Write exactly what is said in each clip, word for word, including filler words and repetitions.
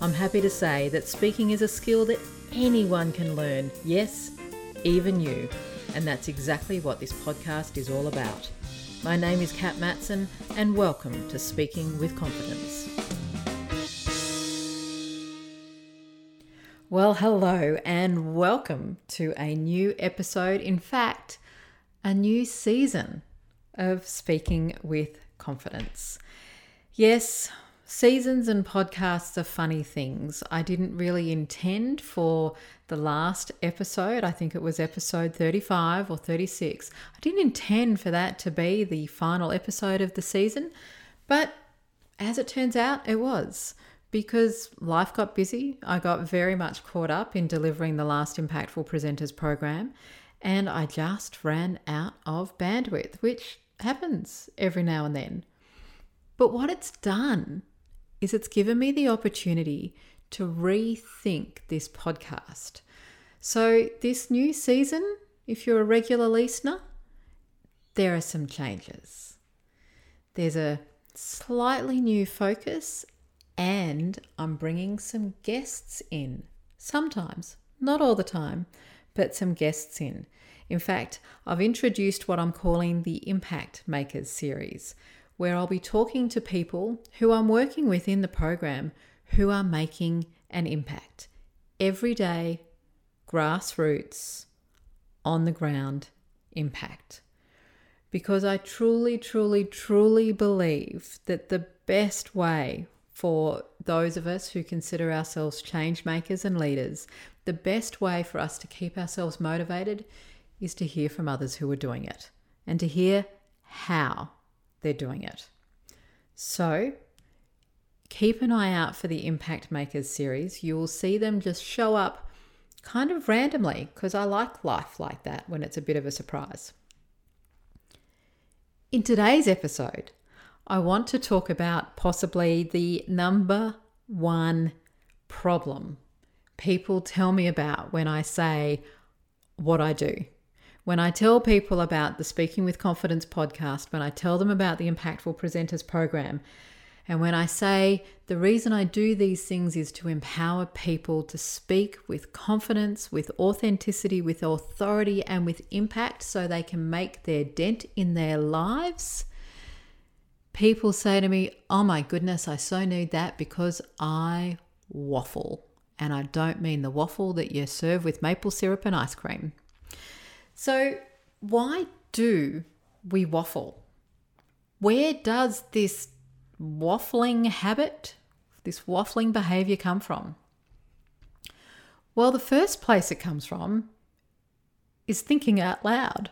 I'm happy to say that speaking is a skill that anyone can learn, yes, even you. And that's exactly what this podcast is all about. My name is Kat Matson, and welcome to Speaking with Confidence. Well, hello, and welcome to a new episode. In fact, a new season of Speaking with Confidence. Yes, seasons and podcasts are funny things. I didn't really intend for the last episode, I think it was episode thirty-five or thirty-six. I didn't intend for that to be the final episode of the season, but as it turns out, it was, because life got busy. I got very much caught up in delivering the Last Impactful Presenters program, and I just ran out of bandwidth, which happens every now and then. But what it's done is it's given me the opportunity to rethink this podcast. So this new season, if you're a regular listener, there are some changes. There's a slightly new focus, and I'm bringing some guests in. Sometimes, not all the time, but some guests in. In fact, I've introduced what I'm calling the Impact Makers series, where I'll be talking to people who I'm working with in the program who are making an impact. Everyday, grassroots, on the ground impact. Because I truly, truly, truly believe that the best way for those of us who consider ourselves change makers and leaders, the best way for us to keep ourselves motivated is to hear from others who are doing it and to hear how they're doing it. So keep an eye out for the Impact Makers series. You will see them just show up kind of randomly, because I like life like that when it's a bit of a surprise. In today's episode, I want to talk about possibly the number one problem people tell me about when I say what I do. When I tell people about the Speaking with Confidence podcast, when I tell them about the Impactful Presenters program, and when I say the reason I do these things is to empower people to speak with confidence, with authenticity, with authority, and with impact so they can make their dent in their lives, people say to me, oh my goodness, I so need that because I waffle. And I don't mean the waffle that you serve with maple syrup and ice cream. So why do we waffle? Where does this waffling habit, this waffling behavior come from? Well, the first place it comes from is thinking out loud.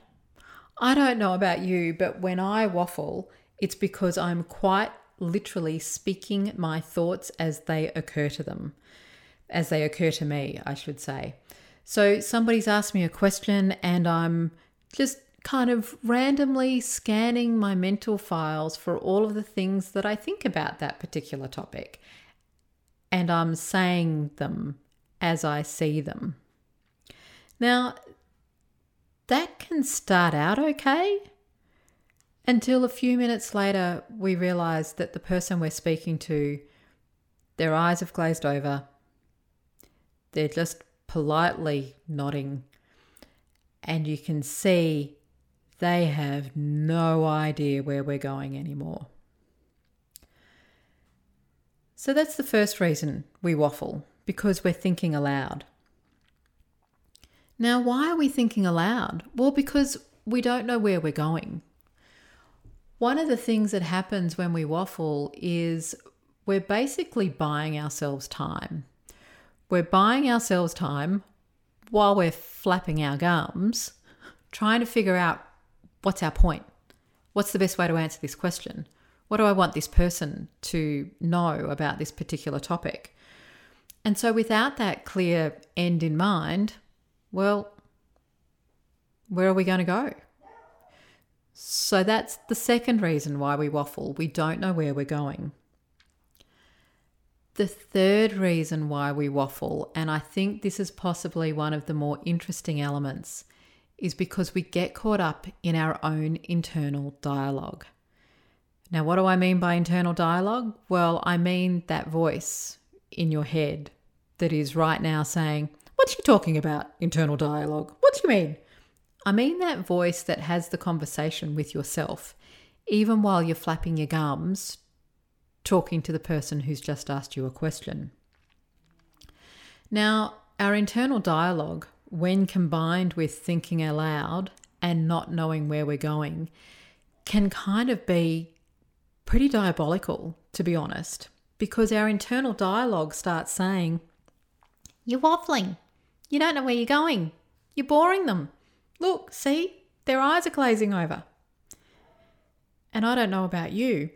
I don't know about you, but when I waffle, it's because I'm quite literally speaking my thoughts as they occur to them, as they occur to me, I should say. So somebody's asked me a question and I'm just kind of randomly scanning my mental files for all of the things that I think about that particular topic. And I'm saying them as I see them. Now, that can start out okay until a few minutes later we realize that the person we're speaking to, their eyes have glazed over. They're just politely nodding, and you can see they have no idea where we're going anymore. So that's the first reason we waffle, because we're thinking aloud. Now, why are we thinking aloud? Well, because we don't know where we're going. One of the things that happens when we waffle is we're basically buying ourselves time. We're buying ourselves time while we're flapping our gums, trying to figure out what's our point. What's the best way to answer this question? What do I want this person to know about this particular topic? And so without that clear end in mind, well, where are we going to go? So that's the second reason why we waffle. We don't know where we're going. The third reason why we waffle, and I think this is possibly one of the more interesting elements, is because we get caught up in our own internal dialogue. Now, what do I mean by internal dialogue? Well, I mean that voice in your head that is right now saying, "What are you talking about, internal dialogue? What do you mean?" I mean that voice that has the conversation with yourself, even while you're flapping your gums, talking to the person who's just asked you a question. Now, our internal dialogue, when combined with thinking aloud and not knowing where we're going, can kind of be pretty diabolical, to be honest, because our internal dialogue starts saying, "You're waffling. You don't know where you're going. You're boring them. Look, see, their eyes are glazing over." And I don't know about you,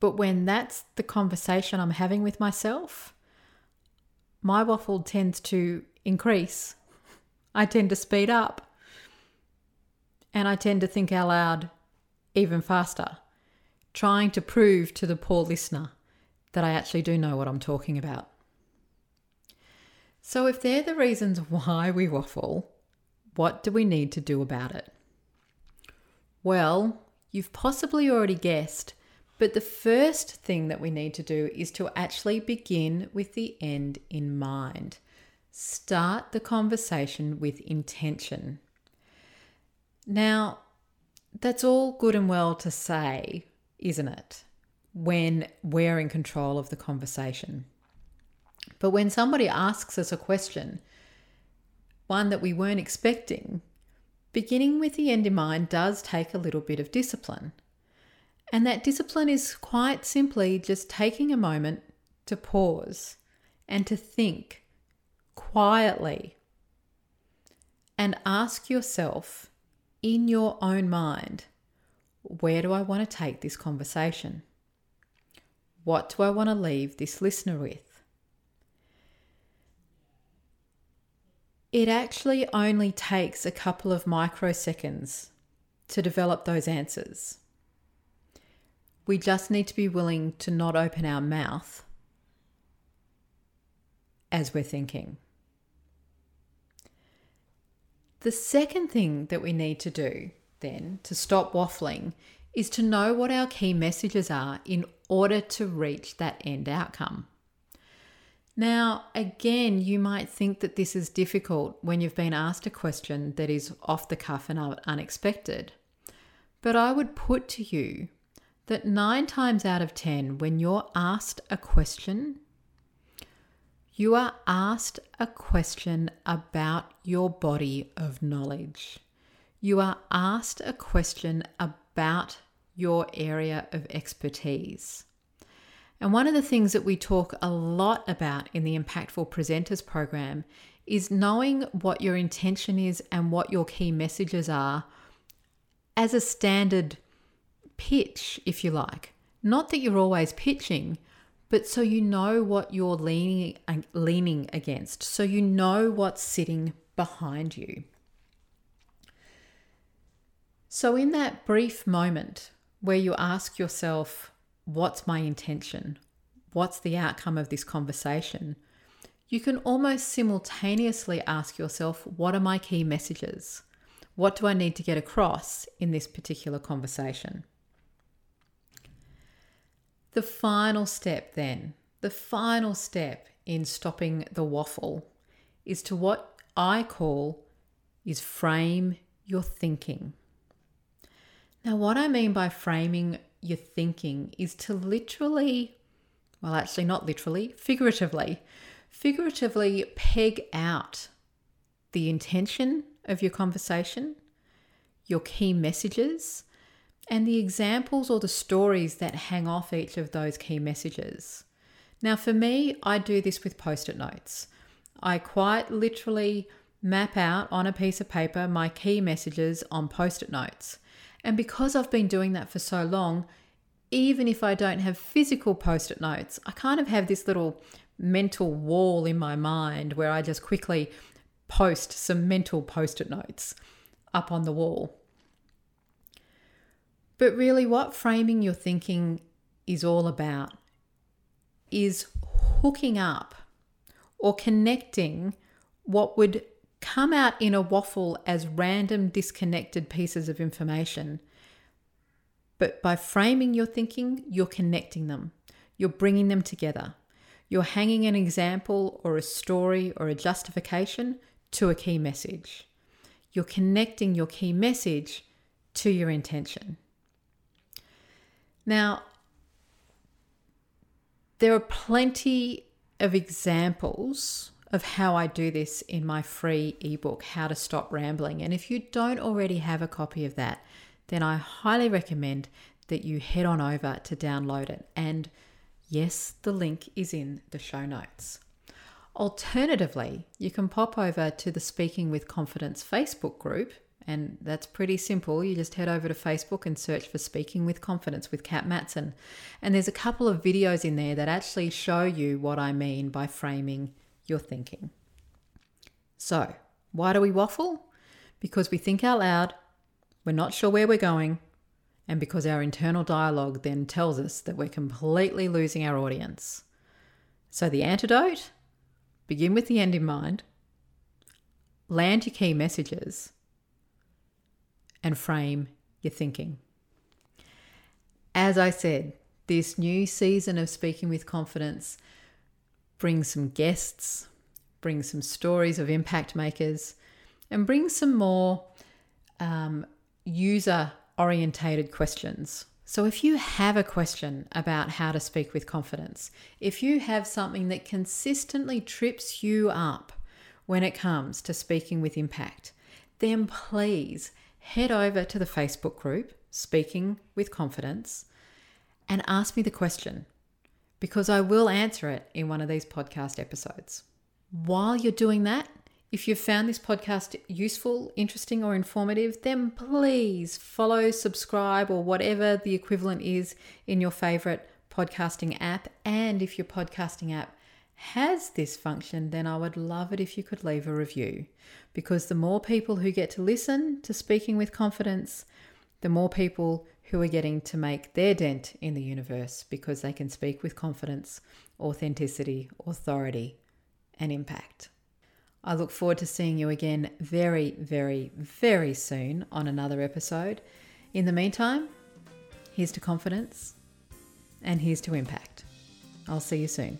but when that's the conversation I'm having with myself, my waffle tends to increase. I tend to speed up. And I tend to think out loud even faster, trying to prove to the poor listener that I actually do know what I'm talking about. So if they're the reasons why we waffle, what do we need to do about it? Well, you've possibly already guessed, but the first thing that we need to do is to actually begin with the end in mind. Start the conversation with intention. Now, that's all good and well to say, isn't it? When we're in control of the conversation. But when somebody asks us a question, one that we weren't expecting, beginning with the end in mind does take a little bit of discipline. And that discipline is quite simply just taking a moment to pause and to think quietly and ask yourself in your own mind, where do I want to take this conversation? What do I want to leave this listener with? It actually only takes a couple of microseconds to develop those answers. We just need to be willing to not open our mouth as we're thinking. The second thing that we need to do then to stop waffling is to know what our key messages are in order to reach that end outcome. Now, again, you might think that this is difficult when you've been asked a question that is off the cuff and unexpected, but I would put to you that nine times out of ten, when you're asked a question, you are asked a question about your body of knowledge. You are asked a question about your area of expertise. And one of the things that we talk a lot about in the Impactful Presenters program is knowing what your intention is and what your key messages are as a standard pitch, if you like. Not that you're always pitching, but so you know what you're leaning leaning against, so you know what's sitting behind you. So in that brief moment where you ask yourself, what's my intention? What's the outcome of this conversation? You can almost simultaneously ask yourself, what are my key messages? What do I need to get across in this particular conversation? The final step then, the final step in stopping the waffle is to what I call is frame your thinking. Now, what I mean by framing your thinking is to literally, well, actually not literally, figuratively, figuratively peg out the intention of your conversation, your key messages, and the examples or the stories that hang off each of those key messages. Now, for me, I do this with post-it notes. I quite literally map out on a piece of paper my key messages on post-it notes. And because I've been doing that for so long, even if I don't have physical post-it notes, I kind of have this little mental wall in my mind where I just quickly post some mental post-it notes up on the wall. But really what framing your thinking is all about is hooking up or connecting what would come out in a waffle as random disconnected pieces of information. But by framing your thinking, you're connecting them. You're bringing them together. You're hanging an example or a story or a justification to a key message. You're connecting your key message to your intention. Now, there are plenty of examples of how I do this in my free ebook, How to Stop Rambling. And if you don't already have a copy of that, then I highly recommend that you head on over to download it. And yes, the link is in the show notes. Alternatively, you can pop over to the Speaking with Confidence Facebook group, and that's pretty simple. You just head over to Facebook and search for Speaking with Confidence with Kat Matson. And there's a couple of videos in there that actually show you what I mean by framing your thinking. So, why do we waffle? Because we think out loud, we're not sure where we're going, and because our internal dialogue then tells us that we're completely losing our audience. So the antidote? Begin with the end in mind, land your key messages, and frame your thinking. As I said, this new season of Speaking with Confidence brings some guests, brings some stories of impact makers, and brings some more um, user-orientated questions. So if you have a question about how to speak with confidence, if you have something that consistently trips you up when it comes to speaking with impact, then please head over to the Facebook group, Speaking with Confidence, and ask me the question, because I will answer it in one of these podcast episodes. While you're doing that, if you've found this podcast useful, interesting, or informative, then please follow, subscribe, or whatever the equivalent is in your favorite podcasting app. And if your podcasting app has this function, then I would love it if you could leave a review, because the more people who get to listen to Speaking with Confidence, the more people who are getting to make their dent in the universe because they can speak with confidence, authenticity, authority, and impact. I look forward to seeing you again very, very, very soon on another episode. In the meantime, here's to confidence and here's to impact. I'll see you soon.